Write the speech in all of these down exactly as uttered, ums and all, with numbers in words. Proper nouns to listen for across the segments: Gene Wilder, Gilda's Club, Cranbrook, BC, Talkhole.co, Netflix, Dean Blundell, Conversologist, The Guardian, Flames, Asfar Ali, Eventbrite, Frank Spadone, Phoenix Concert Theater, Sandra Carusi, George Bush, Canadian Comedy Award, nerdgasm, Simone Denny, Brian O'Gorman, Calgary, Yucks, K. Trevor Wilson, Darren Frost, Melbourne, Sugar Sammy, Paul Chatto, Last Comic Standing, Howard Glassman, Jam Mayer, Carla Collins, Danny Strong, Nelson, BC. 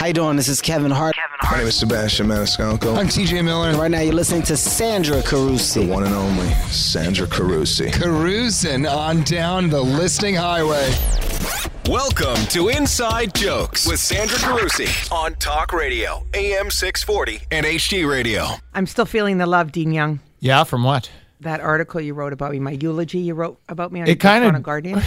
How you doing? This is Kevin Hart. Kevin Hart. My name is Sebastian Maniscalco. I'm T J Miller. Right now you're listening to Sandra Carusi. The one and only Sandra Carusi. Carusin on down the listening highway. Welcome to Inside Jokes with Sandra Carusi on Talk Radio, A M six forty and H D Radio. I'm still feeling the love, Dean Young. Yeah, from what? That article you wrote about me, my eulogy you wrote about me on the Guardian.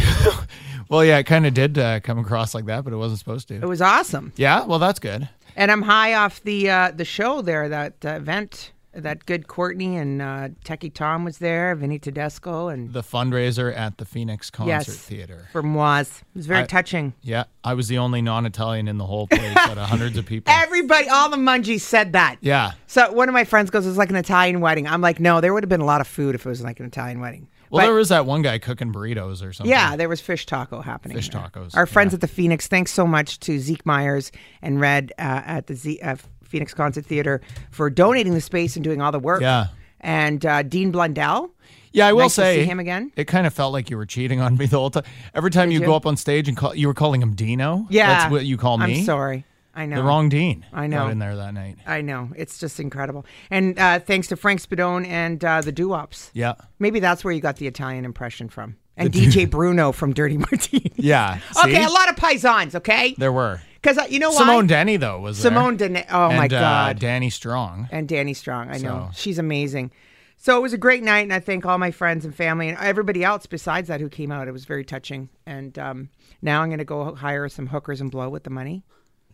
Well, yeah, it kind of did uh, come across like that, but it wasn't supposed to. It was awesome. Yeah, well, that's good. And I'm high off the uh, the show there, that uh, event, that good Courtney and uh, Techie Tom was there, Vinny Tedesco. And the fundraiser at the Phoenix Concert yes, Theater. For Moise. It was very I, touching. Yeah, I was the only non-Italian in the whole place, out of hundreds of people. Everybody, all the mungies said that. Yeah. So one of my friends goes, it was like an Italian wedding. I'm like, no, there would have been a lot of food if it was like an Italian wedding. Well, but, there was that one guy cooking burritos or something. Yeah, there was fish taco happening. Fish tacos. Our friends yeah. at the Phoenix, thanks so much to Zeke Myers and Red uh, at the Z- uh, Phoenix Concert Theater for donating the space and doing all the work. Yeah. And uh, Dean Blundell. Yeah, I will nice say, to see him again. It kind of felt like you were cheating on me the whole time. Every time you, you go up on stage and call, you were calling him Dino. Yeah. That's what you call me. I'm sorry. I know. The wrong Dean. I know. Got in there that night. I know. It's just incredible. And uh, thanks to Frank Spadone and uh, the Doo-Wops. Yeah. Maybe that's where you got the Italian impression from. And the D J du- Bruno from Dirty Martini. Yeah. See? Okay, a lot of paisans, okay? There were. Because uh, you know what? Simone Denny, though, was Simone there. Simone Denny. Oh, and, my God. Uh, Danny Strong. And Danny Strong. I know. So. She's amazing. So it was a great night, and I thank all my friends and family and everybody else besides that who came out. It was very touching. And um, now I'm going to go hire some hookers and blow with the money.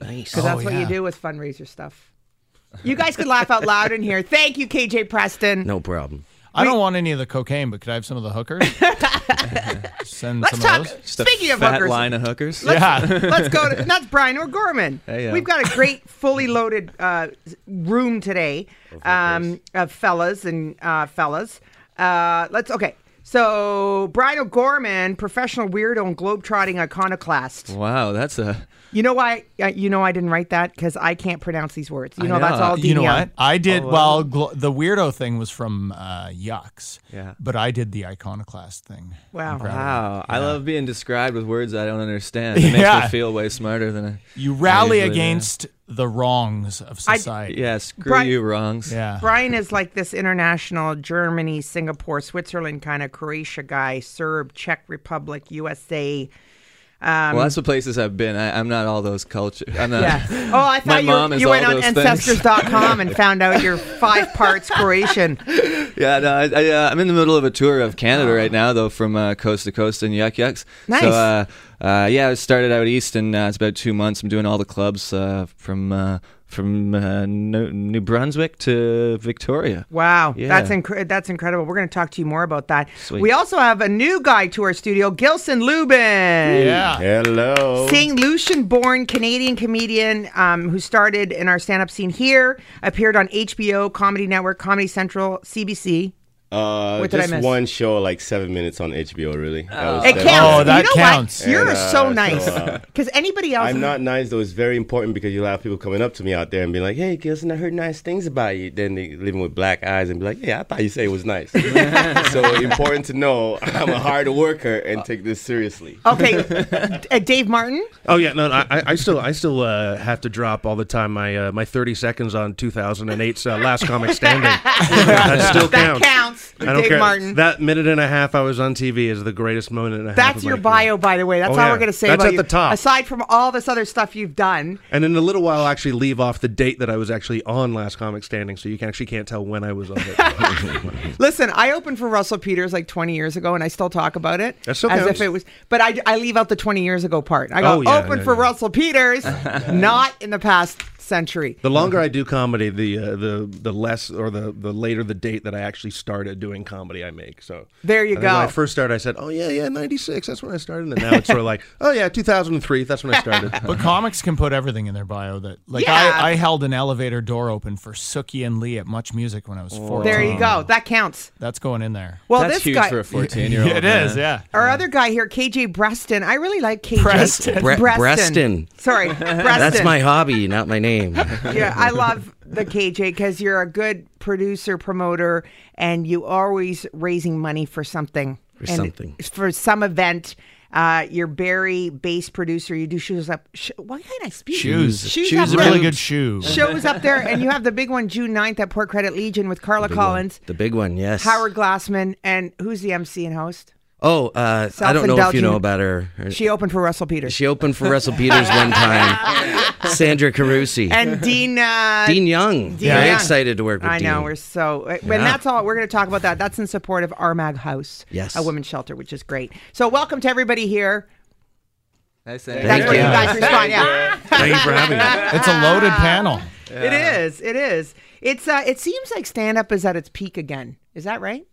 Nice. Because that's oh, what yeah. you do with fundraiser stuff. You guys could laugh out loud in here. Thank you, K J Preston. No problem. I Wait. don't want any of the cocaine, but could I have some of the hookers? Send let's some talk, of those. Just Speaking a of fat hookers, line of hookers. Let's, yeah. let's go. To, and that's Brian O'Gorman. Hey, yeah. We've got a great, fully loaded uh, room today um, of fellas and uh, fellas. Uh, let's okay. So, Brian O'Gorman, professional weirdo and globetrotting iconoclast. Wow, that's a... You know why? You know I didn't write that? Because I can't pronounce these words. You know, know. that's all Dean You know Young. What? I did... Oh, well, glo- the weirdo thing was from uh, Yucks, yeah. but I did the iconoclast thing. Wow. Wow. Yeah. I love being described with words I don't understand. It yeah. makes me feel way smarter than I... You rally I usually, against... Yeah. the wrongs of society. I, yeah, screw Brian, you wrongs. Yeah. Brian is like this international Germany, Singapore, Switzerland kind of Croatia guy, Serb, Czech Republic, U S A. Um, well, that's the places I've been. I, I'm not all those cultures. I'm not. Yeah. Oh, I thought you, you went on ancestors dot com and found out you're five parts Croatian. Yeah, no, I, I, uh, I'm in the middle of a tour of Canada oh. right now, though, from uh, coast to coast in Yuck Yucks. Nice. So, uh, Uh, yeah, I started out east, and uh, it's about two months. I'm doing all the clubs uh, from uh, from uh, New-, New Brunswick to Victoria. Wow, yeah. that's inc- that's incredible. We're going to talk to you more about that. Sweet. We also have a new guy to our studio, Gilson Lubin. Yeah, hello. Saint Lucian-born Canadian comedian um, who started in our stand-up scene here, appeared on H B O, Comedy Network, Comedy Central, C B C. Uh, just one show, like seven minutes on H B O. Really, oh. that, was it counts. Oh, that you know counts. What? You're and, uh, so nice. Because so, uh, anybody else, I'm in... not nice though. It's very important because you have people coming up to me out there and be like, "Hey, Gilson, I heard nice things about you." Then they leave them with black eyes and be like, "Yeah, I thought you said it was nice." So important to know I'm a hard worker and take this seriously. Okay, uh, Dave Martin. Oh yeah, no, I, I still, I still uh, have to drop all the time my uh, my thirty seconds on two thousand eight's uh, Last Comic Standing. That still counts. That counts. I don't Dave care. Martin. That minute and a half I was on T V is the greatest moment and a half. That's of your bio, career. By the way. That's oh, all yeah. we're going to say That's about you. That's at the top. Aside from all this other stuff you've done. And in a little while, I'll actually leave off the date that I was actually on Last Comic Standing, so you can actually can't tell when I was on it. Listen, I opened for Russell Peters like twenty years ago, and I still talk about it. That's so as counts. If it was, but I, I leave out the twenty years ago part. I go, oh, yeah, open yeah, for yeah. Russell Peters, not in the past century. The longer mm-hmm. I do comedy, the uh, the the less or the, the later the date that I actually started doing comedy I make. So there you go. When I first started, I said, "Oh yeah, yeah, ninety-six. That's when I started." And now it's sort of like, "Oh yeah, two thousand three. That's when I started." But comics can put everything in their bio. That like yeah. I, I held an elevator door open for Sookie and Lee at Much Music when I was fourteen. There you go. That counts. That's going in there. Well, that's this huge guy, for a fourteen-year-old. It man. Is. Yeah. Our yeah. other guy here, K J Preston. I really like K J Preston. Bre- Preston. Preston. Sorry, Preston. That's my hobby, not my name. Yeah, I love the K J because you're a good producer, promoter, and you always raising money for something. For and something. For some event. Uh, you're Barrie bass producer. You do shoes up. Sh- why can't I speak? Shoes. Shoes, shoes up a really good shoe. Shows up there, and you have the big one June ninth at Port Credit Legion with Carla the Collins. One. The big one, yes. Howard Glassman, and who's the M C and host? Oh, uh, I don't know if you know about her. She opened for Russell Peters. She opened for Russell Peters one time. Sandra Carusi. And Dean... Uh, Dean Young. Dean yeah, Young. I'm excited to work with I Dean. I know, we're so... And yeah. that's all. We're going to talk about that. That's in support of Armagh House. Yes. A women's shelter, which is great. So welcome to everybody here. Nice That's Thank where you, you guys respond, yeah. Thank you for having us. It's a loaded panel. Yeah. It is. It is. It's. Uh, it seems like stand-up is at its peak again. Is that right?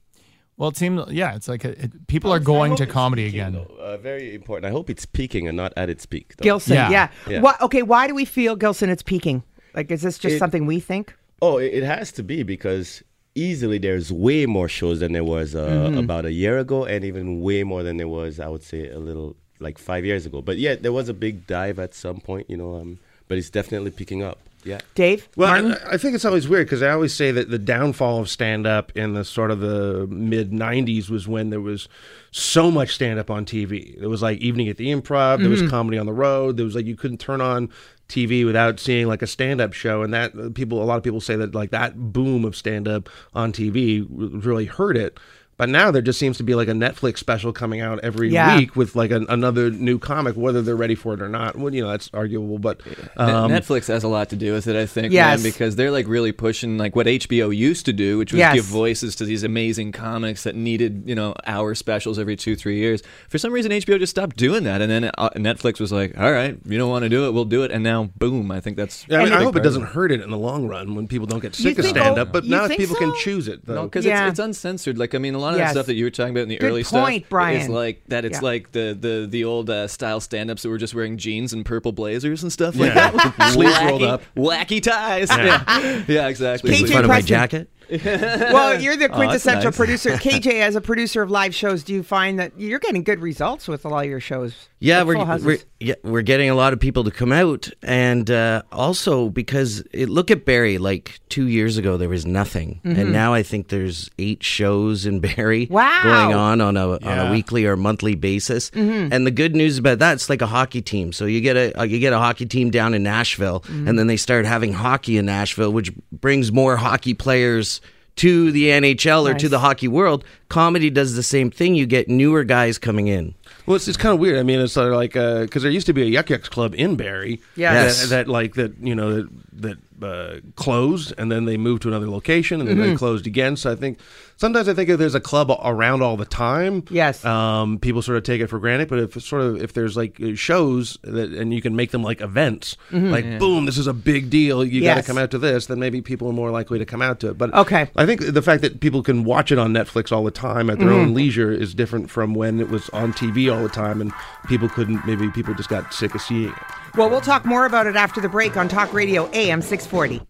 Well, it seems, yeah, it's like a, it, people are going to comedy peaking, again. Uh, very important. I hope it's peaking and not at its peak. Though. Gilson, yeah. yeah. yeah. Why, okay, why do we feel, Gilson, it's peaking? Like, is this just it, something we think? Oh, it, it has to be because easily there's way more shows than there was uh, mm-hmm. about a year ago and even way more than there was, I would say, a little, like five years ago. But yeah, there was a big dive at some point, you know, um, but it's definitely picking up. Yeah. Dave? Well, I, I think it's always weird because I always say that the downfall of stand-up in the sort of the mid nineties was when there was so much stand-up on T V. There was like Evening at the Improv, there mm-hmm. was Comedy on the Road, there was like you couldn't turn on T V without seeing like a stand-up show, and that people, a lot of people say that like that boom of stand-up on T V really hurt it. But now there just seems to be like a Netflix special coming out every yeah. week with like an, another new comic, whether they're ready for it or not. Well, you know, that's arguable, but... Um, Netflix has a lot to do with it, I think, yes. man, because they're like really pushing like what H B O used to do, which was yes. give voices to these amazing comics that needed, you know, hour specials every two, three years. For some reason, H B O just stopped doing that, and then uh, Netflix was like, all right, you don't want to do it, we'll do it, and now, boom, I think that's... Yeah, I, mean, I hope it doesn't hurt it in the long run when people don't get sick of stand-up, oh, but now people so? can choose it, though. No, because yeah. it's, it's uncensored. Like, I mean, a A lot of yes. that stuff that you were talking about in the Good early point, stuff Brian. is like that. It's yeah. like the the the old uh, style stand-ups that were just wearing jeans and purple blazers and stuff like yeah. that. Sleeves rolled up, wacky ties. Yeah, yeah. yeah exactly. K J Preston. My jacket. Well, you're the quintessential oh, nice. producer. K J, as a producer of live shows, do you find that you're getting good results with all your shows? Yeah, we're, we're, yeah we're getting a lot of people to come out. And uh, also because, it, look at Barrie, like two years ago, there was nothing. Mm-hmm. And now I think there's eight shows in Barrie wow. going on on a, yeah. on a weekly or monthly basis. Mm-hmm. And the good news about that, it's like a hockey team. So you get a, you get a hockey team down in Nashville, mm-hmm. and then they start having hockey in Nashville, which brings more hockey players to the N H L or nice. to the hockey world. Comedy does the same thing. You get newer guys coming in. Well, it's, it's kind of weird. I mean, it's sort of like, because uh, there used to be a Yuck Yucks club in Barrie. Yes. That, that like, that, you know, that, that Uh, closed, and then they moved to another location, and then mm-hmm. they closed again. So I think sometimes I think if there's a club around all the time, yes, um, people sort of take it for granted. But if sort of if there's like shows that, and you can make them like events, mm-hmm. like yeah. boom, this is a big deal. You yes. got to come out to this. Then maybe people are more likely to come out to it. But okay, I think the fact that people can watch it on Netflix all the time at their mm-hmm. own leisure is different from when it was on T V all the time, and people couldn't. Maybe people just got sick of seeing it. Well, we'll talk more about it after the break on Talk Radio A M six forty.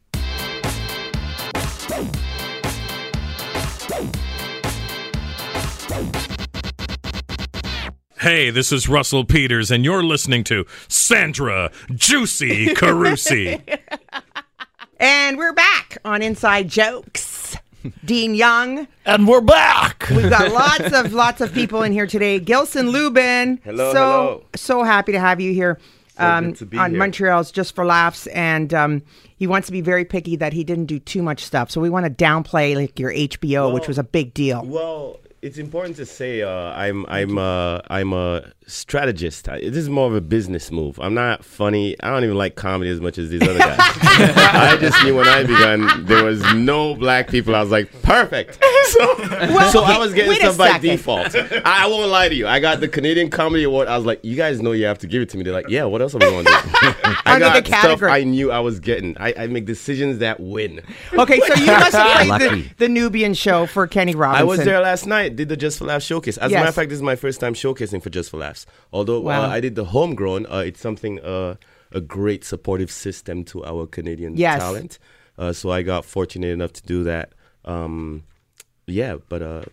Hey, this is Russell Peters, and you're listening to Sandra Juicy Carusi. And we're back on Inside Jokes. Dean Young. And we're back. We've got lots of lots of people in here today. Gilson Lubin. Hello, so, hello. So happy to have you here. So um, on here. Montreal's Just for Laughs, and um, he wants to be very picky that he didn't do too much stuff. So we want to downplay like your H B O, well, which was a big deal. Well, it's important to say uh, I'm I'm uh, I'm a strategist. I, this is more of a business move. I'm not funny. I don't even like comedy as much as these other guys. I just knew when I began there was no black people. I was like, perfect. So, well, so I was getting stuff by default. I, I won't lie to you. I got the Canadian Comedy Award. I was like, you guys know you have to give it to me. They're like, yeah, what else are we going to do? I got the stuff I knew I was getting. I, I make decisions that win. Okay, so you must have played the, the Nubian show for Kenny Robinson. I was there last night, did the Just for Laughs showcase. As yes. a matter of fact, this is my first time showcasing for Just for Laughs. Although wow. uh, I did the homegrown, uh, it's something, uh, a great supportive system to our Canadian yes. talent. Uh, so I got fortunate enough to do that. Um Yeah, but... Uh,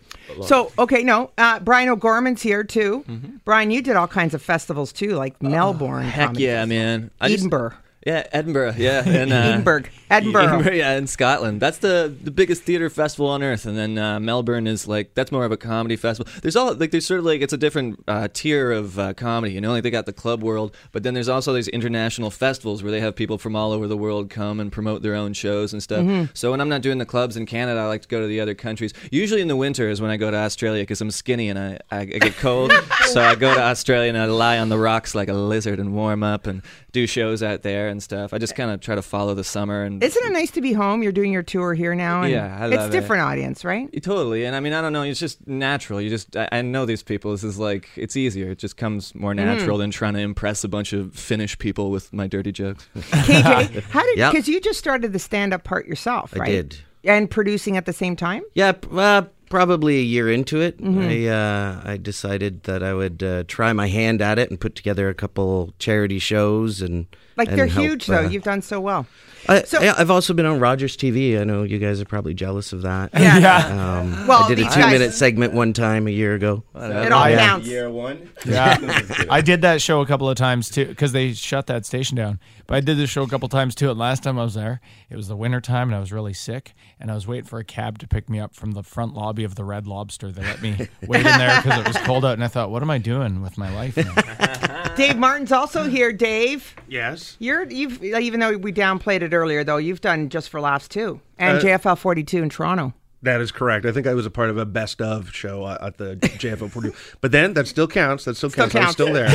so, okay, no, uh, Brian O'Gorman's here, too. Mm-hmm. Brian, you did all kinds of festivals, too, like Melbourne. Uh, heck yeah, festival. man. I Edinburgh. Just, Yeah, Edinburgh. Yeah, in, uh, Edinburgh. Edinburgh. Edinburgh. Yeah, in Scotland. That's the, the biggest theater festival on earth. And then uh, Melbourne is like, that's more of a comedy festival. There's all like there's sort of like it's a different uh, tier of uh, comedy. You know, like they got the club world, but then there's also these international festivals where they have people from all over the world come and promote their own shows and stuff. Mm-hmm. So when I'm not doing the clubs in Canada, I like to go to the other countries. Usually in the winter is when I go to Australia because I'm skinny and I, I, I get cold. So I go to Australia and I lie on the rocks like a lizard and warm up and do shows out there and stuff. I just kind of try to follow the summer. And isn't it nice to be home? You're doing your tour here now. And yeah, I love it's a different it. Audience, right? Totally. And I mean, I don't know. It's just natural. You just I, I know these people. This is like it's easier. It just comes more natural mm. than trying to impress a bunch of Finnish people with my dirty jokes. K J, how did because yep. you just started the stand-up part yourself, right? I did. And producing at the same time? Yeah. Uh, Probably a year into it, mm-hmm. I uh, I decided that I would uh, try my hand at it and put together a couple charity shows and like and they're help, huge though. Uh, You've done so well. I, so, I, I've also been on Rogers T V. I know you guys are probably jealous of that. Yeah, yeah. Um, well, I did a two-minute segment one time a year ago. It all yeah. counts. Year one. Yeah, I did that show a couple of times too because they shut that station down. But I did this show a couple times too. And last time I was there, it was the winter time and I was really sick and I was waiting for a cab to pick me up from the front lobby of the Red Lobster. They let me wait in there because it was cold out, and I thought, what am I doing with my life now? Dave Martin's also here. Dave, yes, you're you've even though we downplayed it earlier, though you've done Just for Laughs too, and uh, J F L forty-two in Toronto. That is correct. I think I was a part of a best of show at the J F L forty-two, but then that still counts. That still, still counts. counts. I'm still there.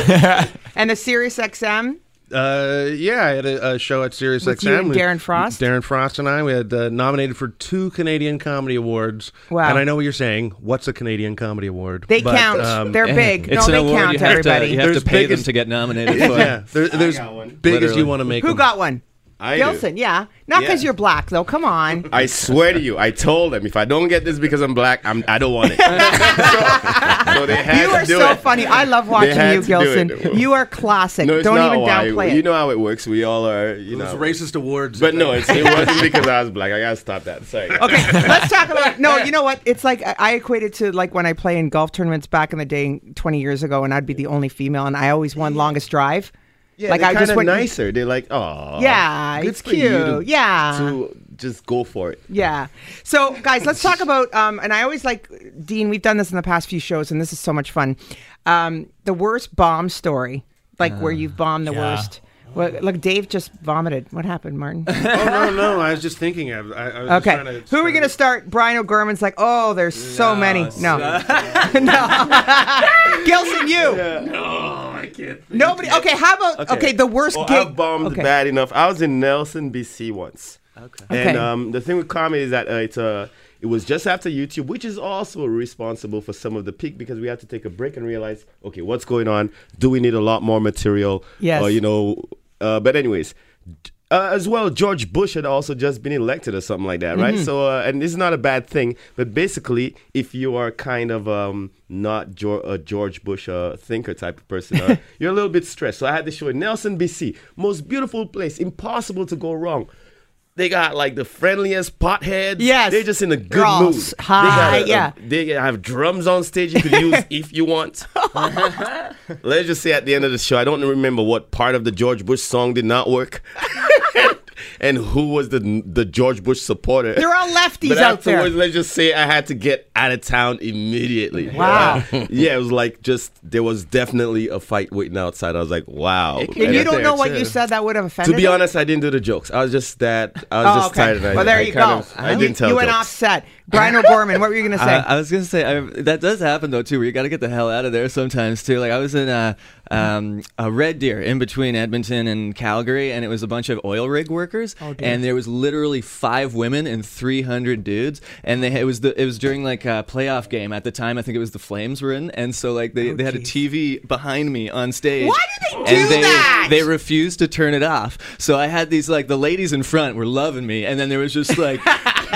And the SiriusXM. Uh, yeah, I had a, a show at SiriusXM. With you and Darren Frost? We, Darren Frost and I, we had uh, nominated for two Canadian Comedy Awards. Wow. And I know what you're saying. What's a Canadian Comedy Award? They but, count. Um, They're big. No, they award. count, you everybody. To, you have there's to pay them as, to get nominated for it. Yeah, there, there's big Literally. as you want to make Who them. got one? I Gilson, do. yeah. Not because yeah. you're black, though. Come on. I swear to you, I told them, if I don't get this because I'm black, I'm, I don't want it. so, so they had you to do it. You are so funny. I love watching you, Gilson. You are classic. No, don't even downplay it. You know how it works. We all are, you know. It was racist awards. But no, it's, it wasn't because I was black. I got to stop that. Sorry. Okay, let's talk about it. No, you know what? It's like I equate it to like when I play in golf tournaments back in the day twenty years ago, and I'd be the only female, and I always won longest drive. Yeah, like they're kind of nicer. They're like, oh, yeah, it's cute. Yeah, to just go for it. Yeah. So, guys, let's talk about. Um, and I always like Dean. We've done this in the past few shows, and this is so much fun. Um, the worst bomb story, like uh, where you've bombed the yeah. worst. Well, look, Dave just vomited. What happened, Martin? oh, no, no. I was just thinking. I, I, I was okay. Just trying to Who are we going to start? Brian O'Gorman's like, oh, there's so no, many. No. no. Gilson, you. Yeah. No, I can't. Think Nobody. Yet. Okay, how about, okay, okay the worst well, gig. I bombed okay. bad enough. I was in Nelson, B C once. Okay. And okay. Um, the thing with comedy is that uh, it's a... Uh, It was just after YouTube, which is also responsible for some of the peak because we had to take a break and realize, okay, what's going on? Do we need a lot more material? Yes. Uh, you know, uh, but anyways, uh, as well, George Bush had also just been elected or something like that, right? Mm-hmm. So, uh, and it's not a bad thing, but basically, if you are kind of um, not jo- a George Bush uh, thinker type of person, uh, you're a little bit stressed. So I had the show in Nelson, B C, most beautiful place, impossible to go wrong. They got like the friendliest potheads. Yes. They're just in a good Girls. mood. Hi, they got, yeah. Uh, they have drums on stage you can use if you want. Let's just say at the end of the show, I don't remember what part of the George Bush song did not work. And who was the the George Bush supporter? They're all lefties out there. Let's just say I had to get out of town immediately. Wow. Uh, yeah, it was like just there was definitely a fight waiting outside. I was like, wow. And you don't know what you said that would have offended. To be honest, I didn't do the jokes. I was just that. I was just tired. Well, there you go. I didn't tell jokes. You went offset. Brian O'Gorman, what were you going to say? I, I was going to say, I, that does happen, though, too, where you got to get the hell out of there sometimes, too. Like, I was in a, um, a Red Deer in between Edmonton and Calgary, and it was a bunch of oil rig workers, oh, and there was literally five women and three hundred dudes, and they it was the, it was during, like, a playoff game. At the time, I think it was the Flames were in, and so, like, they, oh, they had a T V behind me on stage. Why did they do and they, that? They refused to turn it off. So I had these, like, the ladies in front were loving me, and then there was just, like...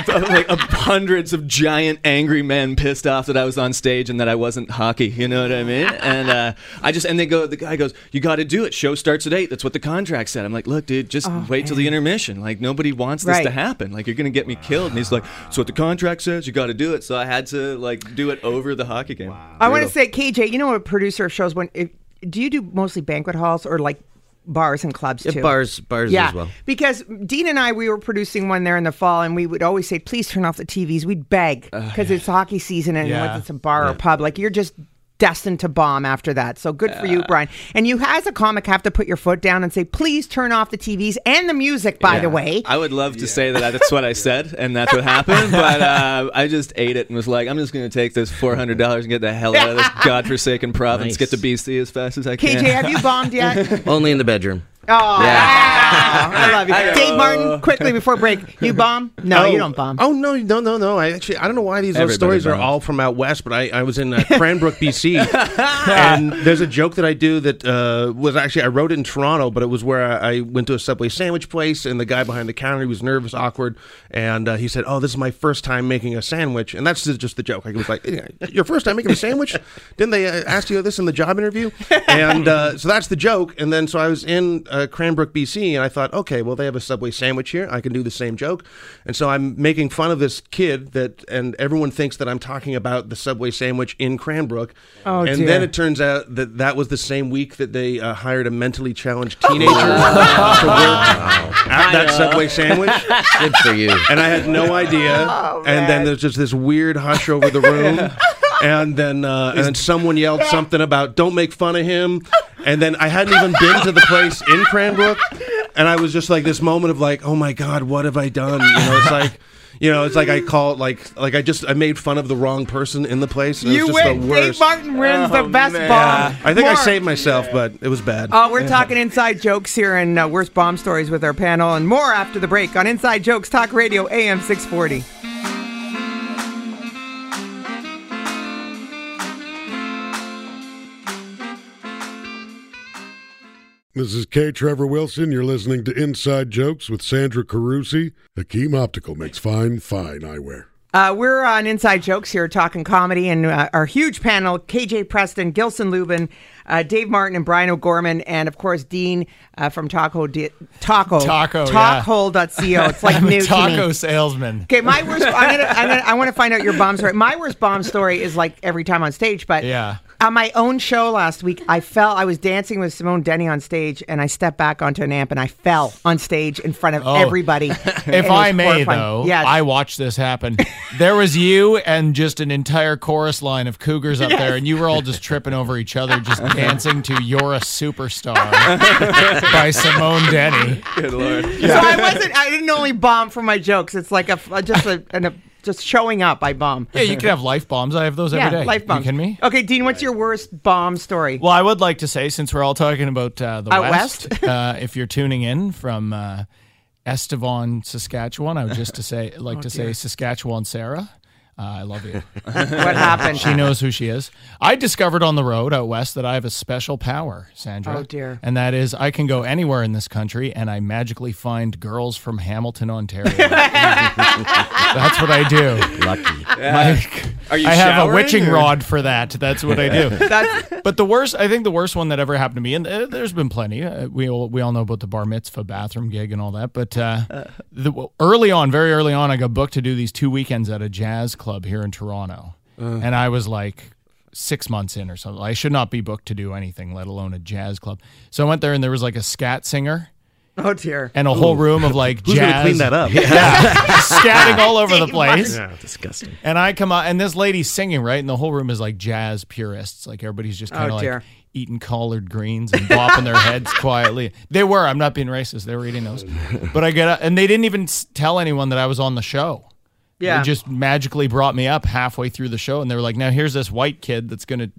like a hundreds of giant angry men pissed off that I was on stage and that I wasn't hockey. You know what I mean? And uh, I just and they go. The guy goes, "You got to do it. Show starts at eight. That's what the contract said." I'm like, "Look, dude, just oh, wait man. till the intermission. Like nobody wants right. this to happen. Like you're gonna get me killed." And he's like, "That's what the contract says. You got to do it." So I had to like do it over the hockey game. Wow. I want to say, K J, you know, a producer of shows. When if, do you do mostly banquet halls or like bars and clubs too. Bars, bars yeah. as well. Because Dean and I, we were producing one there in the fall, and we would always say, "Please turn off the T Vs." We'd beg because uh, it's hockey season, and yeah. it's a bar yeah. or pub, like you're just destined to bomb after that. So good for uh, you, Brian. And you, as a comic, have to put your foot down and say, "Please turn off the T Vs and the music." By yeah. the way, I would love to yeah. say that that's what I said and that's what happened, but uh, I just ate it and was like, "I'm just going to take this four hundred dollars and get the hell out of this godforsaken province. Nice. Get to B C as fast as I can." K J, have you bombed yet? Only in the bedroom. Oh, yeah. I love you. Hello. Dave Martin, quickly before break, you bomb? No, oh, you don't bomb. Oh, no, no, no, no. I actually, I don't know why these little stories bombs. Are all from out west, but I, I was in uh, Cranbrook, B C, and there's a joke that I do that uh, was actually, I wrote it in Toronto, but it was where I, I went to a Subway sandwich place, and the guy behind the counter, he was nervous, awkward, and uh, he said, "Oh, this is my first time making a sandwich," and that's just the joke. I was like, "Your first time making a sandwich? Didn't they uh, ask you this in the job interview?" And uh, so that's the joke, and then so I was in... Uh, Cranbrook, B C, and I thought, okay, well, they have a Subway sandwich here. I can do the same joke. And so I'm making fun of this kid that, and everyone thinks that I'm talking about the Subway sandwich in Cranbrook. Oh, and dear. Then it turns out that that was the same week that they uh, hired a mentally challenged teenager to work at that Subway sandwich. Good for you. And I had no idea. Oh, and then there's just this weird hush over the room. And then, uh, and then someone yelled something about, "Don't make fun of him." And then I hadn't even been to the place in Cranbrook. And I was just like this moment of like, oh, my God, what have I done? You know, it's like, you know, it's like I called, like, like I just, I made fun of the wrong person in the place. And you it was just win. The worst. Dave Martin wins oh, the best man. Bomb. I think Mark. I saved myself, but it was bad. Oh, we're talking inside jokes here and uh, worst bomb stories with our panel and more after the break on Inside Jokes Talk Radio, A M six forty. This is K. Trevor Wilson. You're listening to Inside Jokes with Sandra Carusi. Hakeem Optical makes fine, fine eyewear. Uh, we're on Inside Jokes here, talking comedy, and uh, our huge panel, K J Preston, Gilson Lubin, uh, Dave Martin, and Brian O'Gorman, and, of course, Dean uh, from Taco. Di- Taco. Taco, Talkhole dot co. Yeah. It's like I'm new a taco to me. Salesman. Okay, my worst... I'm gonna, I'm gonna, I want to find out your bomb story. My worst bomb story is, like, every time on stage, but... yeah. On my own show last week, I fell. I was dancing with Simone Denny on stage, and I stepped back onto an amp, and I fell on stage in front of oh. everybody. If I may, horrifying. Though, yes. I watched this happen. There was you and just an entire chorus line of cougars up yes. there, and you were all just tripping over each other, just dancing to "You're a Superstar" by Simone Denny. Good Lord. Yeah. So I wasn't. I didn't only bomb for my jokes. It's like a just a. An, a Just showing up, I bomb. Yeah, you can have life bombs. I have those yeah, every day. Yeah, life bombs. Are you kidding me? Okay, Dean, what's your worst bomb story? Well, I would like to say, since we're all talking about uh, the Out West, West? uh, if you're tuning in from uh, Estevan, Saskatchewan, I would just to say like oh, to dear. say Saskatchewan Sarah. Uh, I love you. What happened? She knows who she is. I discovered on the road out west that I have a special power, Sandra. Oh, dear. And that is I can go anywhere in this country and I magically find girls from Hamilton, Ontario. That's what I do. Lucky. Uh, My, are you I have a witching or? Rod for that. That's what I do. That's... But the worst, I think the worst one that ever happened to me, and uh, there's been plenty. Uh, we, all, we all know about the bar mitzvah bathroom gig and all that. But uh, the, early on, very early on, I got booked to do these two weekends at a jazz club. club here in Toronto. Uh, and I was like six months in or something. I should not be booked to do anything, let alone a jazz club. So I went there and there was like a scat singer. Oh, dear. And a Ooh. Whole room of like Who's jazz. Who's going to clean that up? Yeah. yeah. Scatting all over the place. Yeah, disgusting. And I come out and this lady's singing, right? And the whole room is like jazz purists. Like everybody's just kind of oh, like eating collard greens and bopping their heads quietly. They were. I'm not being racist. They were eating those. But I get up and they didn't even tell anyone that I was on the show. Yeah. They just magically brought me up halfway through the show, and they were like, "Now here's this white kid that's going to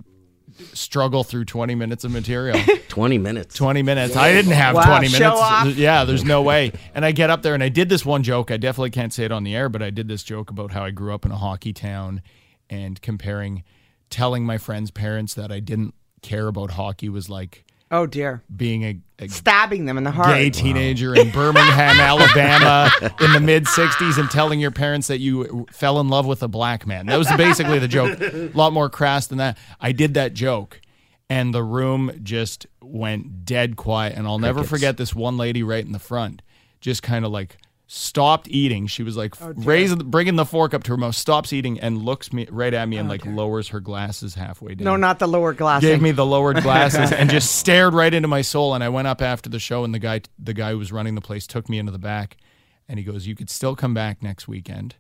struggle through twenty minutes of material." twenty minutes. twenty minutes. Yeah. I didn't have wow, twenty minutes. Show off. Yeah, there's no way. And I get up there, and I did this one joke. I definitely can't say it on the air, but I did this joke about how I grew up in a hockey town and comparing telling my friends' parents that I didn't care about hockey was like, oh, dear. Being a, a stabbing them in the heart. Gay teenager wow. in Birmingham, Alabama in the mid-sixties and telling your parents that you fell in love with a black man. That was basically the joke. A lot more crass than that. I did that joke, and the room just went dead quiet, and I'll Crickets. Never forget this one lady right in the front just kind of like stopped eating. She was like, oh, raising, bringing the fork up to her mouth, stops eating and looks me right at me and oh, like dear. lowers her glasses halfway down. No, not the lowered glasses. Gave me the lowered glasses and just stared right into my soul. And I went up after the show, and the guy, the guy who was running the place took me into the back, and he goes, "You could still come back next weekend,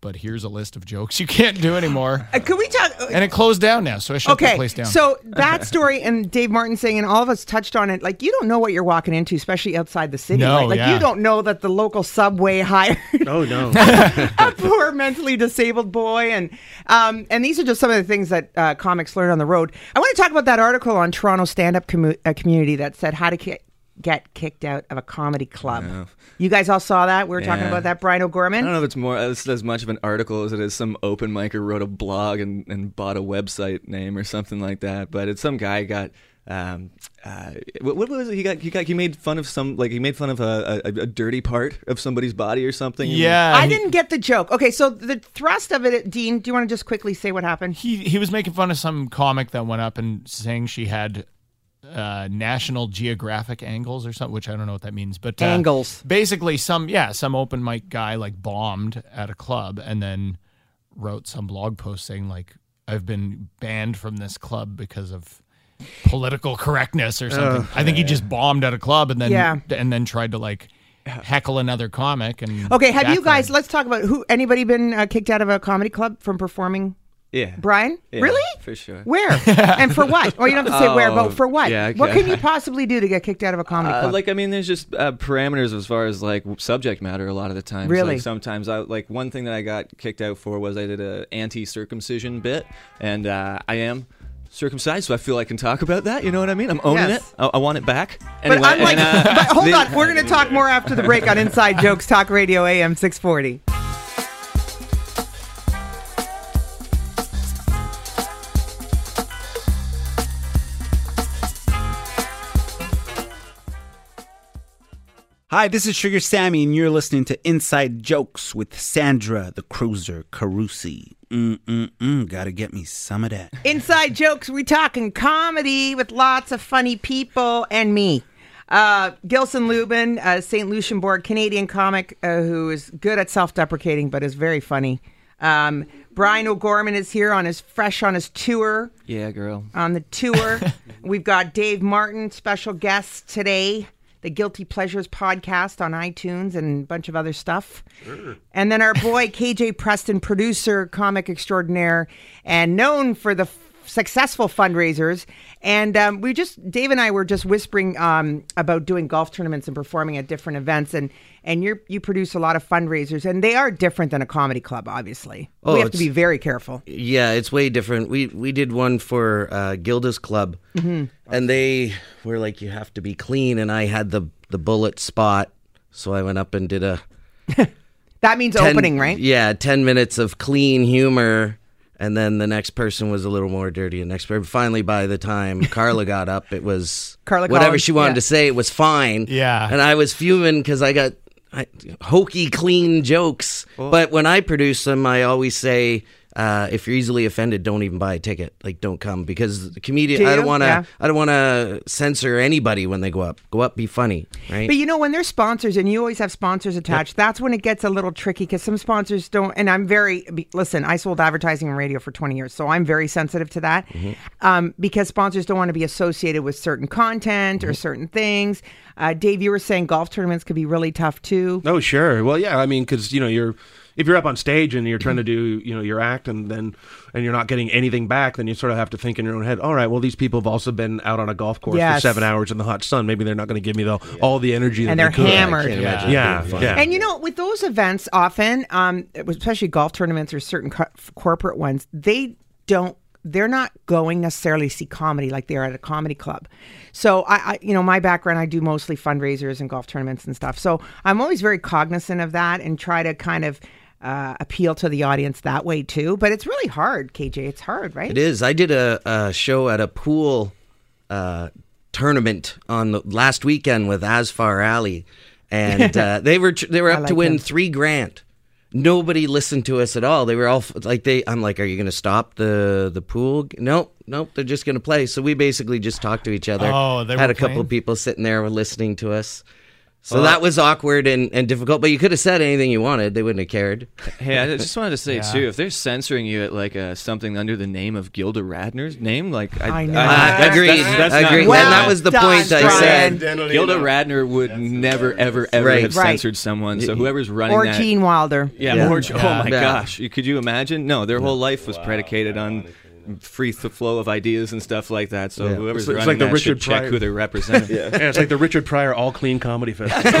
but here's a list of jokes you can't do anymore." Uh, could we talk? And it closed down now, so I shut okay, the place down. So that story and Dave Martin saying, and all of us touched on it, like, you don't know what you're walking into, especially outside the city. No, right? Like, yeah. you don't know that the local Subway hired oh, no. a poor mentally disabled boy. And um, and these are just some of the things that uh, comics learn on the road. I want to talk about that article on Toronto stand-up commu- uh, community that said how to get... get kicked out of a comedy club. Yeah. You guys all saw that? We were yeah. talking about that, Brian O'Gorman. I don't know if it's more it's as much of an article as it is some open micer wrote a blog and, and bought a website name or something like that. But it's some guy got um uh what, what was it? He got he got he made fun of some like he made fun of a, a, a dirty part of somebody's body or something. Yeah. I he, didn't get the joke. Okay, so the thrust of it, Dean, do you want to just quickly say what happened? He he was making fun of some comic that went up and saying she had Uh, National Geographic angles or something, which I don't know what that means, but uh, angles. Basically, some yeah, some open mic guy like bombed at a club and then wrote some blog post saying like, "I've been banned from this club because of political correctness" or something. Okay. I think he just bombed at a club and then yeah. and then tried to like heckle another comic. And okay, have you guys? Line. Let's talk about who. Anybody been uh, kicked out of a comedy club from performing? Yeah. Brian? Yeah, really? For sure. Where? And for what? Or you don't have to say oh, where, but for what? Yeah, okay. What can you possibly do to get kicked out of a comedy uh, club? Like, I mean, there's just uh, parameters as far as, like, subject matter a lot of the time. Really? Like, sometimes, I like, one thing that I got kicked out for was I did an anti-circumcision bit, and uh, I am circumcised, so I feel I can talk about that. You know what I mean? I'm owning yes. it. I-, I want it back. Anyway, but, unlike, and, uh, but hold they- on. We're going to talk more after the break on Inside Jokes, Talk Radio A M six forty. Hi, this is Sugar Sammy, and you're listening to Inside Jokes with Sandra the Cruiser Carusi. Mm-mm-mm, gotta get me some of that. Inside Jokes, we're talking comedy with lots of funny people and me. Uh, Gilson Lubin, uh, Saint Lucian born Canadian comic uh, who is good at self-deprecating but is very funny. Um, Brian O'Gorman is here on his fresh on his tour. Yeah, girl. On the tour. We've got Dave Martin, special guest today. The Guilty Pleasures podcast on iTunes and a bunch of other stuff. Sure. And then our boy, K J Preston, producer, comic extraordinaire, and known for the f- successful fundraisers. And um, we just, Dave and I were just whispering um, about doing golf tournaments and performing at different events. And, and you're, you produce a lot of fundraisers, and they are different than a comedy club, obviously. Oh, we have to be very careful. Yeah, it's way different. We, we did one for uh, Gilda's Club. Mm-hmm. And they were like, you have to be clean. And I had the, the bullet spot. So I went up and did a... That means ten, opening, right? Yeah, ten minutes of clean humor. And then the next person was a little more dirty. And next, finally, by the time Carla got up, it was... Carla Collins, whatever she wanted yeah. to say, it was fine. Yeah. And I was fuming because I got I, hokey, clean jokes. Oh. But when I produce them, I always say... Uh, if you're easily offended, don't even buy a ticket. Like, don't come because the comedian. Do I don't want to. Yeah. I don't want to censor anybody when they go up. Go up, be funny, right? But you know, when there's sponsors, and you always have sponsors attached, yep. that's when it gets a little tricky because some sponsors don't. And I'm very listen. I sold advertising and radio for twenty years, so I'm very sensitive to that mm-hmm. um, because sponsors don't want to be associated with certain content mm-hmm. or certain things. Uh, Dave, you were saying golf tournaments could be really tough too. Oh, sure. Well, yeah. I mean, because you know you're. If you're up on stage and you're trying to do, you know, your act and then and you're not getting anything back, then you sort of have to think in your own head, all right, well, these people have also been out on a golf course yes. for seven hours in the hot sun. Maybe they're not going to give me the, yeah. all the energy that and they're they could. hammered. Yeah. Yeah. Yeah. yeah. And, you know, with those events often, um, especially golf tournaments or certain co- corporate ones, they don't they're not going necessarily to see comedy like they are at a comedy club. So, I, I, you know, my background, I do mostly fundraisers and golf tournaments and stuff. So I'm always very cognizant of that and try to kind of Uh, appeal to the audience that way too, but it's really hard, K J. It's hard, right? It is. I did a, a show at a pool uh, tournament on the last weekend with Asfar Ali, and uh, they were they were up like to win him. three grand. Nobody listened to us at all. They were all like, "They." I'm like, "Are you going to stop the the pool?" Nope, nope. They're just going to play. So we basically just talked to each other. Oh, they had were a playing? Couple of people sitting there listening to us. So well, that was awkward and, and difficult, but you could have said anything you wanted. They wouldn't have cared. Hey, I just wanted to say, yeah. too, if they're censoring you at, like, uh, something under the name of Gilda Radner's name, like... I, I know. I, I, agreed. That's, that's, that's agreed. Well, and that was the done, point Brian. I said. Gilda Radner would that's never, ever, ever right. have censored right. someone, so whoever's running or that... Or Gene Wilder. Yeah, yeah. Or, yeah. oh, my yeah. gosh. Could you imagine? No, their whole life was wow. predicated on... free flow of ideas and stuff like that. So yeah. whoever's it's running like the that Richard should Pryor. Check who they're representing. yeah. yeah, it's like the Richard Pryor All Clean Comedy Fest. Wait a minute. Yeah,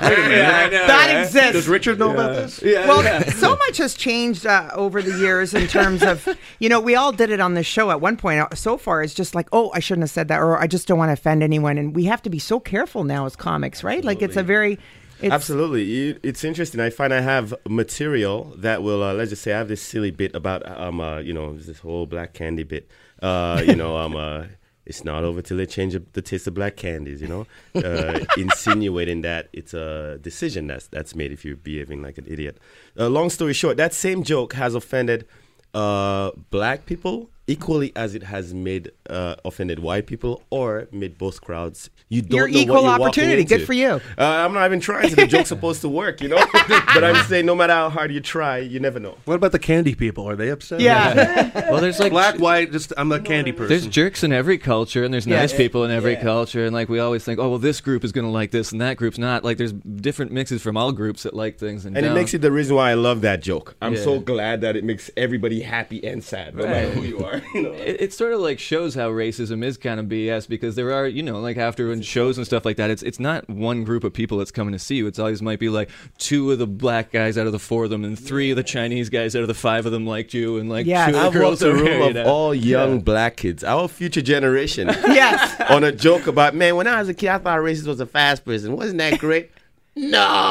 I know, that right? exists. Does Richard know yeah. about this? Yeah. Well, yeah. so much has changed uh, over the years in terms of, you know, we all did it on this show at one point. So far, it's just like, oh, I shouldn't have said that, or I just don't want to offend anyone. And we have to be so careful now as comics, right? Absolutely. Like it's a very... It's Absolutely. It's interesting. I find I have material that will, uh, let's just say I have this silly bit about, um, uh, you know, this whole black candy bit. Uh, you know, um, uh, it's not over till they change the taste of black candies, you know, uh, insinuating that it's a decision that's, that's made if you're behaving like an idiot. Uh, long story short, that same joke has offended uh, black people equally as it has made uh, offended white people or made both crowds. You don't you're know equal what you're opportunity. Good for you. Uh, I'm not even trying. So the joke's supposed to work, you know. But I'm saying, no matter how hard you try, you never know. What about the candy people? Are they upset? Yeah. yeah. Well, there's like black, white. Just I'm a candy person. There's jerks in every culture, and there's yeah, nice yeah, people in every yeah. culture, and like we always think, oh well, this group is gonna like this, and that group's not. Like there's different mixes from all groups that like things, and, and it makes it the reason why I love that joke. I'm yeah. so glad that it makes everybody happy and sad, no right. matter who you are. You know, it, it sort of like shows how racism is kind of B S because there are, you know, like after in shows and stuff like that, it's it's not one group of people that's coming to see you. It's always might be like two of the black guys out of the four of them and three of the Chinese guys out of the five of them liked you and like yes. two of the I've girls a room here, of you know? All young yeah. black kids, our future generation. Yes. On a joke about, man, when I was a kid, I thought racist was a fast person. Wasn't that great? No.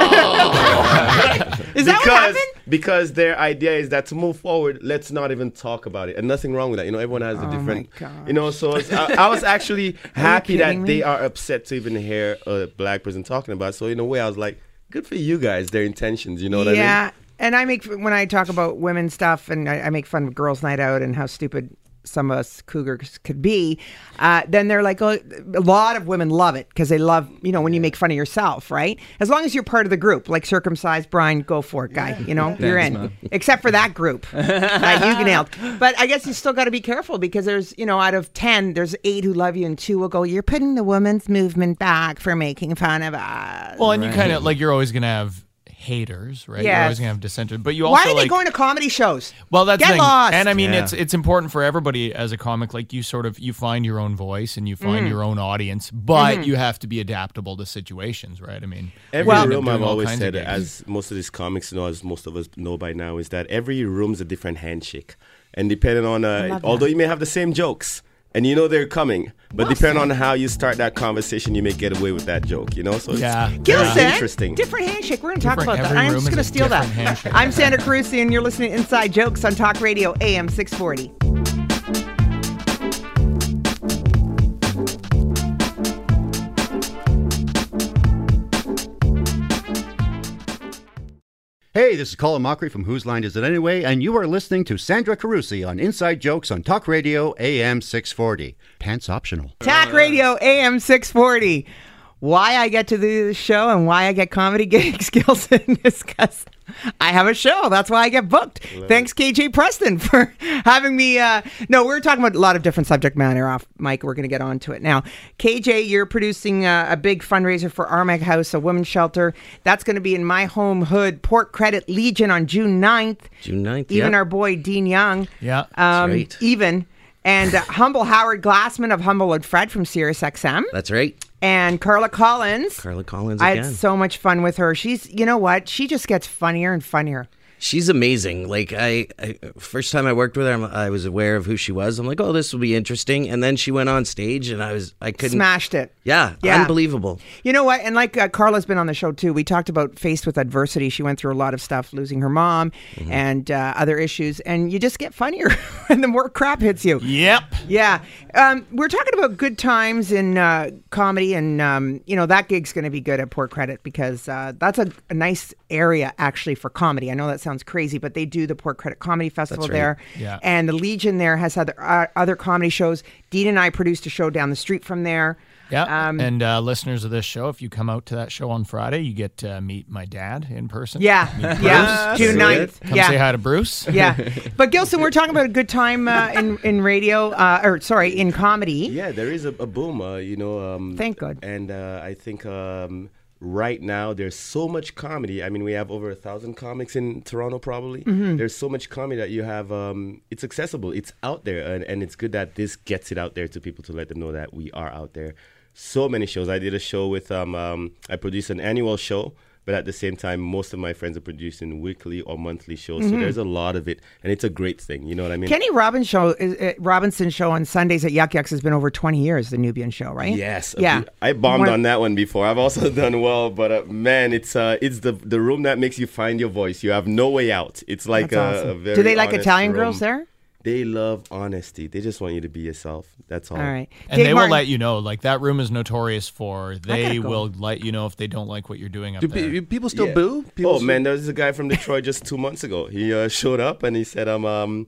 Is that because, what happened? Because their idea is that to move forward, let's not even talk about it. And nothing wrong with that. You know, everyone has a oh different... You know, so it's, I, I was actually happy that me? They are upset to even hear a black person talking about it. So in a way, I was like, good for you guys, their intentions. You know what yeah, I mean? Yeah. And I make... When I talk about women stuff, and I, I make fun of girls' night out and how stupid... some of us cougars could be, uh, then they're like, oh, a lot of women love it because they love, you know, when you make fun of yourself, right? As long as you're part of the group, like circumcised Brian, go for it, guy, yeah, you know, yeah. you're Thanks, in. Mom. Except for that group that you nailed. But I guess you still got to be careful because there's, you know, out of ten, there's eight who love you and two will go, you're putting the women's movement back for making fun of us. Well, and right. you kind of, like, you're always going to have haters, right? Yes. You're always gonna have dissenters. But you also why are they like, going to comedy shows? Well, that's get thing. Lost. And I mean, yeah. it's it's important for everybody as a comic. Like you sort of you find your own voice and you find mm. your own audience, but mm-hmm. you have to be adaptable to situations, right? I mean, every well, room I've always said, as most of these comics know, as most of us know by now, is that every room's a different handshake, and depending on, uh, although that. You may have the same jokes. And you know they're coming, but depending on how you start that conversation, you may get away with that joke, you know? So it's yeah. Gilson, interesting. Different handshake. We're going to talk about that. I'm just going to steal that. Handshake. I'm Sandra Carusi, and you're listening to Inside Jokes on Talk Radio A M six forty. Hey, this is Colin Mockery from Whose Line Is It Anyway, and you are listening to Sandra Carusi on Inside Jokes on Talk Radio A M six forty. Pants optional. Talk Radio A M six forty. Why I get to do this show and why I get comedy gigs, Gilson, is because I have a show. That's why I get booked. Love Thanks, it. K J Preston, for having me. Uh, no, we're talking about a lot of different subject matter off mic. We're going to get on to it now. K J, you're producing a, a big fundraiser for Armagh House, a women's shelter. That's going to be in my home hood, Port Credit Legion, on June ninth. June ninth, Even yeah. our boy, Dean Young. Yeah, um, that's right. Even. And uh, humble Howard Glassman of Humble and Fred from SiriusXM. That's right. And Carla Collins. Carla Collins again. I had so much fun with her. She's, you know what? She just gets funnier and funnier. She's amazing. Like, I, I first time I worked with her, I'm, I was aware of who she was. I'm like, oh, this will be interesting. And then she went on stage, and I was, I couldn't. Smashed it. Yeah, yeah. Unbelievable. You know what? And like uh, Carla's been on the show, too. We talked about faced with adversity. She went through a lot of stuff, losing her mom mm-hmm. and uh, other issues. And you just get funnier when the more crap hits you. Yep. Yeah. Um, we're talking about good times in uh, comedy, and, um, you know, that gig's going to be good at Port Credit because uh, that's a, a nice area, actually, for comedy. I know that's sounds crazy, but they do the Port Credit Comedy Festival right. there. Yeah. And the Legion there has other, uh, other comedy shows. Dean and I produced a show down the street from there. Yeah, um, and uh, listeners of this show, if you come out to that show on Friday, you get to uh, meet my dad in person. Yeah, yeah, June ninth. Come yeah. say hi to Bruce. Yeah, but Gilson, we're talking about a good time uh, in in radio, uh, or sorry, in comedy. Yeah, there is a, a boom, uh, you know. Um, Thank God. And uh, I think um, right now there's so much comedy. I mean, we have over a thousand comics in Toronto, probably. Mm-hmm. There's so much comedy that you have. Um, it's accessible. It's out there, and, and it's good that this gets it out there to people to let them know that we are out there. So many shows. I did a show with, um, um, I produced an annual show, but at the same time, most of my friends are producing weekly or monthly shows. Mm-hmm. So there's a lot of it, and it's a great thing. You know what I mean? Kenny Robinson's show, uh, Robinson's show on Sundays at Yuck Yucks has been over twenty years, the Nubian show, right? Yes. Yeah. I bombed One... on that one before. I've also done well, but uh, man, it's uh, it's the the room that makes you find your voice. You have no way out. It's like a, awesome. a very Do they like Italian room. Girls there? They love honesty. They just want you to be yourself. That's all. All right. And Dave they Martin. will let you know. Like, that room is notorious for, they go. will let you know if they don't like what you're doing up Do there. Do people still yeah. boo? People oh, still... man, there was a guy from Detroit just two months ago. He uh, showed up and he said, um, um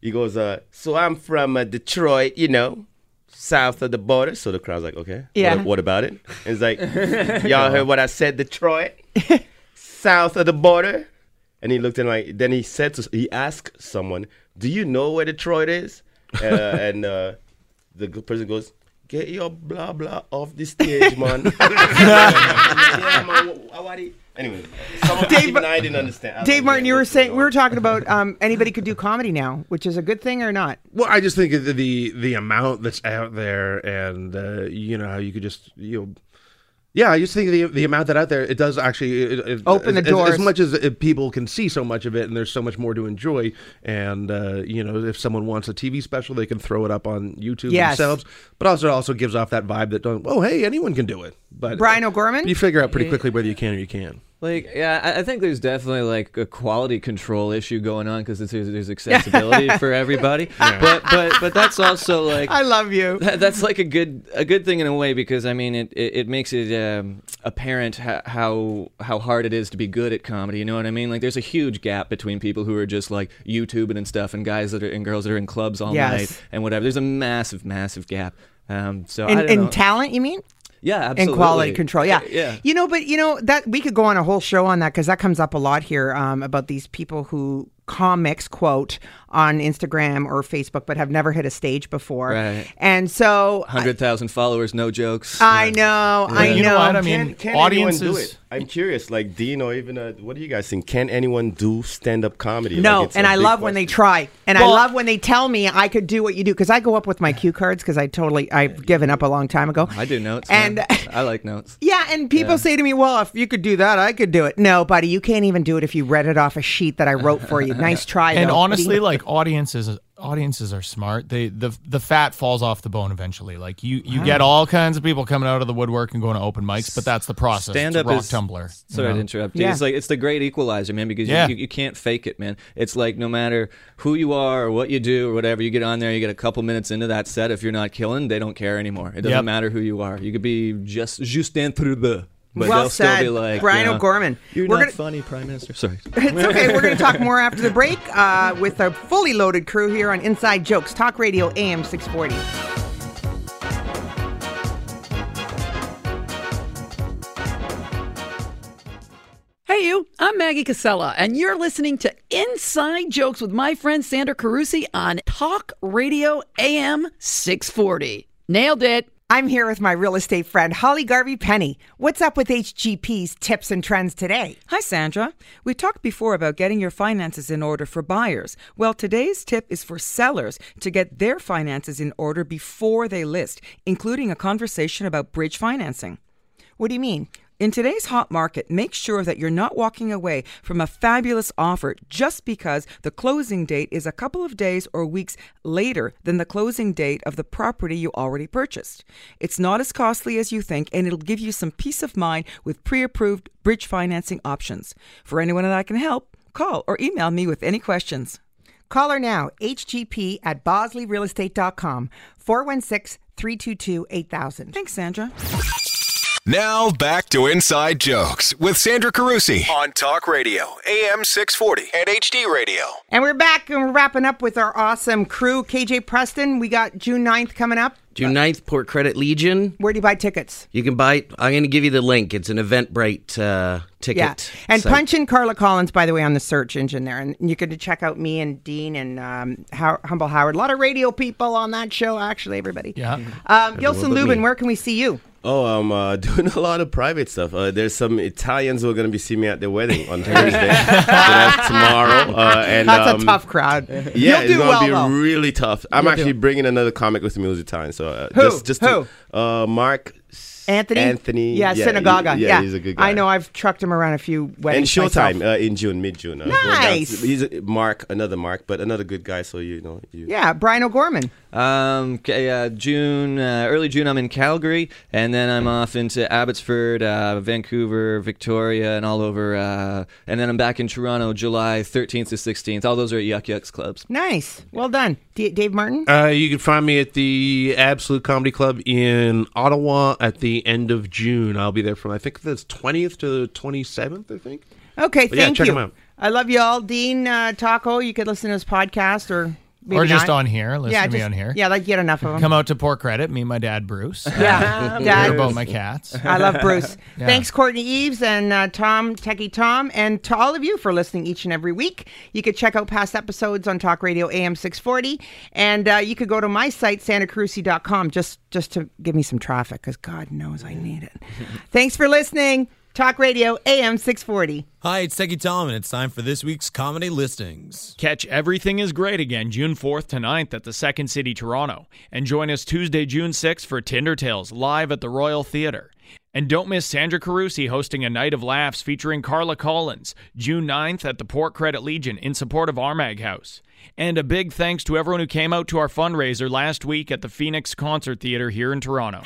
he goes, uh, so I'm from uh, Detroit, you know, south of the border. So the crowd's like, okay, yeah. what, what about it? And it's like, y'all heard what I said, Detroit, south of the border. And he looked at my, then he said, to, he asked someone, do you know where Detroit is? Uh, and uh, the person goes, get your blah, blah off the stage, man. yeah, man. Anyway, someone Dave, I didn't understand. I Dave Martin, you were saying, we were talking about um, anybody could do comedy now, which is a good thing or not? Well, I just think the the, the amount that's out there and, uh, you know, how you could just, you know, yeah, I just think the the amount that out there, it does actually it, it, open the doors. As, as much as it, people can see so much of it, and there's so much more to enjoy. And uh, you know, if someone wants a T V special, they can throw it up on YouTube yes. themselves. But also, it also gives off that vibe that don't. Oh, hey, anyone can do it. But Brian O'Gorman, you figure out pretty quickly whether you can or you can. Like, yeah, I think there's definitely, like, a quality control issue going on because there's accessibility for everybody. Yeah. But but but that's also, like... I love you. That, that's, like, a good a good thing in a way because, I mean, it, it, it makes it um, apparent ha- how how hard it is to be good at comedy, you know what I mean? Like, there's a huge gap between people who are just, like, YouTubing and stuff and guys that are and girls that are in clubs all yes. night and whatever. There's a massive, massive gap. Um, so in, I don't know. In talent, you mean? Yeah, absolutely. And quality control, yeah. yeah. You know, but, you know, that we could go on a whole show on that because that comes up a lot here um, about these people who comics, quote, on Instagram or Facebook but have never hit a stage before. Right. And so... one hundred thousand followers, no jokes. I yeah. know, yeah. I know. You know what? I mean, can, can audiences... anyone do it? I'm curious, like, Dean or even, a, what do you guys think? Can anyone do stand-up comedy? No, like, and I love question. when they try. And well, I love when they tell me I could do what you do. Because I go up with my cue cards because I totally, I've given up a long time ago. I do notes. And I like notes. Yeah, and people yeah. say to me, well, if you could do that, I could do it. No, buddy, you can't even do it if you read it off a sheet that I wrote for you. Nice try, though. And honestly, like, audiences... Audiences are smart. They the the fat falls off the bone eventually. Like you, you wow. get all kinds of people coming out of the woodwork and going to open mics, but that's the process. Stand up rock is tumbler. Sorry you know? to interrupt. Yeah. It's like it's the great equalizer, man. Because yeah. you, you you can't fake it, man. It's like no matter who you are or what you do or whatever, you get on there, you get a couple minutes into that set. If you're not killing, they don't care anymore. It doesn't yep. matter who you are. You could be just Justin Trudeau. But well they'll said, still be like, Brian you know, O'Gorman. You're we're not gonna... funny, Prime Minister. Sorry. It's okay. We're going to talk more after the break uh, with a fully loaded crew here on Inside Jokes, Talk Radio A M six forty. Hey, you. I'm Maggie Casella, and you're listening to Inside Jokes with my friend Sandra Carusi on Talk Radio A M six forty. Nailed it. I'm here with my real estate friend, Holly Garvey-Penny. What's up with H G P's tips and trends today? Hi, Sandra. We talked before about getting your finances in order for buyers. Well, today's tip is for sellers to get their finances in order before they list, including a conversation about bridge financing. What do you mean? In today's hot market, make sure that you're not walking away from a fabulous offer just because the closing date is a couple of days or weeks later than the closing date of the property you already purchased. It's not as costly as you think, and it'll give you some peace of mind with pre-approved bridge financing options. For anyone that I can help, call or email me with any questions. Call her now, H G P at bosley real estate dot com, four one six, three two two, eight thousand. Thanks, Sandra. Now back to Inside Jokes with Sandra Carusi on Talk Radio, A M six forty and H D Radio. And we're back and we're wrapping up with our awesome crew. K J Preston, we got June ninth coming up. June ninth, Port Credit Legion. Where do you buy tickets? You can buy, I'm going to give you the link. It's an Eventbrite uh, ticket. Yeah. And site. Punch in Carla Collins, by the way, on the search engine there. And you can check out me and Dean and um, How- Humble Howard. A lot of radio people on that show, actually, everybody. Yeah. Um, Gilson Lubin, me. Where can we see you? Oh, I'm uh, doing a lot of private stuff. Uh, there's some Italians who are going to be seeing me at their wedding on Thursday. So that's tomorrow. Uh, and, that's um, a tough crowd. Yeah, You'll it's going to well, be though. really tough. I'm You'll actually bringing another comic with me who's Italian. So, uh, who? Just, just who? To, uh, Mark Anthony? Anthony. Yeah, yeah Sinagoga. He, yeah, yeah, he's a good guy. I know. I've trucked him around a few weddings. And Showtime uh, in June, mid-June. Uh, nice. To, he's a, Mark, another Mark, but another good guy. So, you know. You. Yeah, Brian O'Gorman. Um, uh, June, uh, early June, I'm in Calgary, and then I'm off into Abbotsford, uh, Vancouver, Victoria, and all over. Uh, and then I'm back in Toronto, July thirteenth to sixteenth. All those are at Yuck Yucks clubs. Nice. Well done. D- Dave Martin? Uh, you can find me at the Absolute Comedy Club in Ottawa at the end of June. I'll be there from, I think, the twentieth to the twenty-seventh, I think. Okay, but thank yeah, check you. Them out. I love you all. Dean, uh, Taco, you could listen to his podcast or... Maybe or just not. on here. Listen yeah, to just, me on here. Yeah, like get enough of them. Come out to Port Credit. Me and my dad, Bruce. Yeah. Uh, dad. We're both my cats. I love Bruce. Yeah. Thanks, Courtney Eves and uh, Tom, Techie Tom, and to all of you for listening each and every week. You could check out past episodes on Talk Radio A M six forty, and uh, you could go to my site, sandra carusi dot com, just, just to give me some traffic, because God knows I need it. Thanks for listening. Talk Radio A M six forty. Hi, it's Techie Tom, and it's time for this week's Comedy Listings. Catch Everything is Great again June fourth to ninth at the Second City, Toronto. And join us Tuesday, June sixth for Tinder Tales, live at the Royal Theatre. And don't miss Sandra Carusi hosting a night of laughs featuring Carla Collins, June ninth at the Port Credit Legion in support of Armagh House. And a big thanks to everyone who came out to our fundraiser last week at the Phoenix Concert Theater here in Toronto.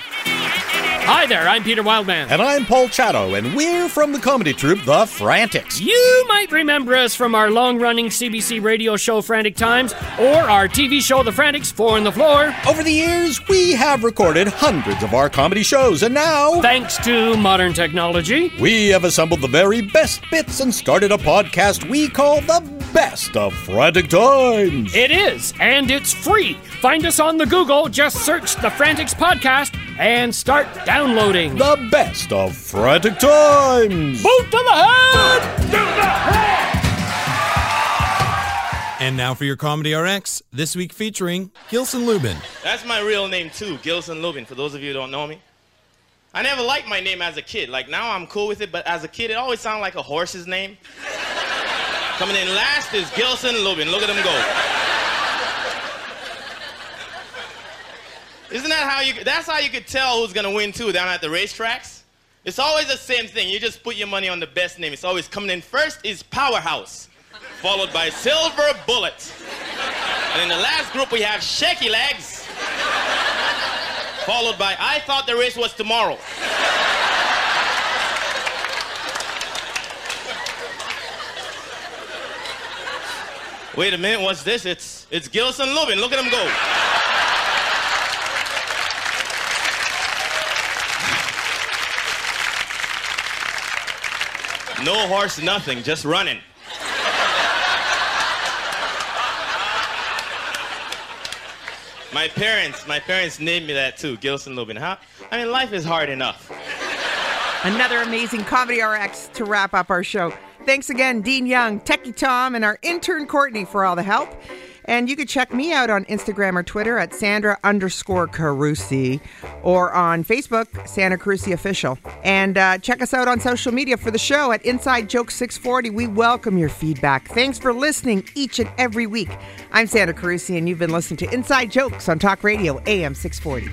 Hi there, I'm Peter Wildman. And I'm Paul Chatto, and we're from the comedy troupe, The Frantics. You might remember us from our long-running C B C radio show, Frantic Times, or our T V show, The Frantics, Four on the Floor. Over the years, we have recorded hundreds of our comedy shows, and now... Thanks to modern technology. We have assembled the very best bits and started a podcast we call The Best of Frantic Times. It is, and it's free. Find us on the Google, just search The Frantics Podcast, and start downloading The Best of Frantic Times. Boot to the head! Boot to the head! And now for your Comedy R X, this week featuring Gilson Lubin. That's my real name too, Gilson Lubin, for those of you who don't know me. I never liked my name as a kid. Like, now I'm cool with it, but as a kid, it always sounded like a horse's name. Coming in last is Gilson Lubin. Look at him go. Isn't that how you, that's how you could tell who's going to win, too, down at the racetracks? It's always the same thing. You just put your money on the best name. It's always coming in first is Powerhouse, followed by Silver Bullet. And in the last group, we have Shaky Legs, followed by I Thought the Race Was Tomorrow. Wait a minute, what's this? It's, it's Gilson Lubin. Look at him go. No horse, nothing, just running. My parents, my parents named me that too, Gilson Lubin. How? I mean, life is hard enough. Another amazing Comedy R X to wrap up our show. Thanks again, Dean Young, Techie Tom, and our intern Courtney for all the help. And you can check me out on Instagram or Twitter at Sandra underscore Carusi, or on Facebook, Sandra Carusi Official. And uh, check us out on social media for the show at Inside Joke six forty. We welcome your feedback. Thanks for listening each and every week. I'm Sandra Carusi, and you've been listening to Inside Jokes on Talk Radio A M six forty.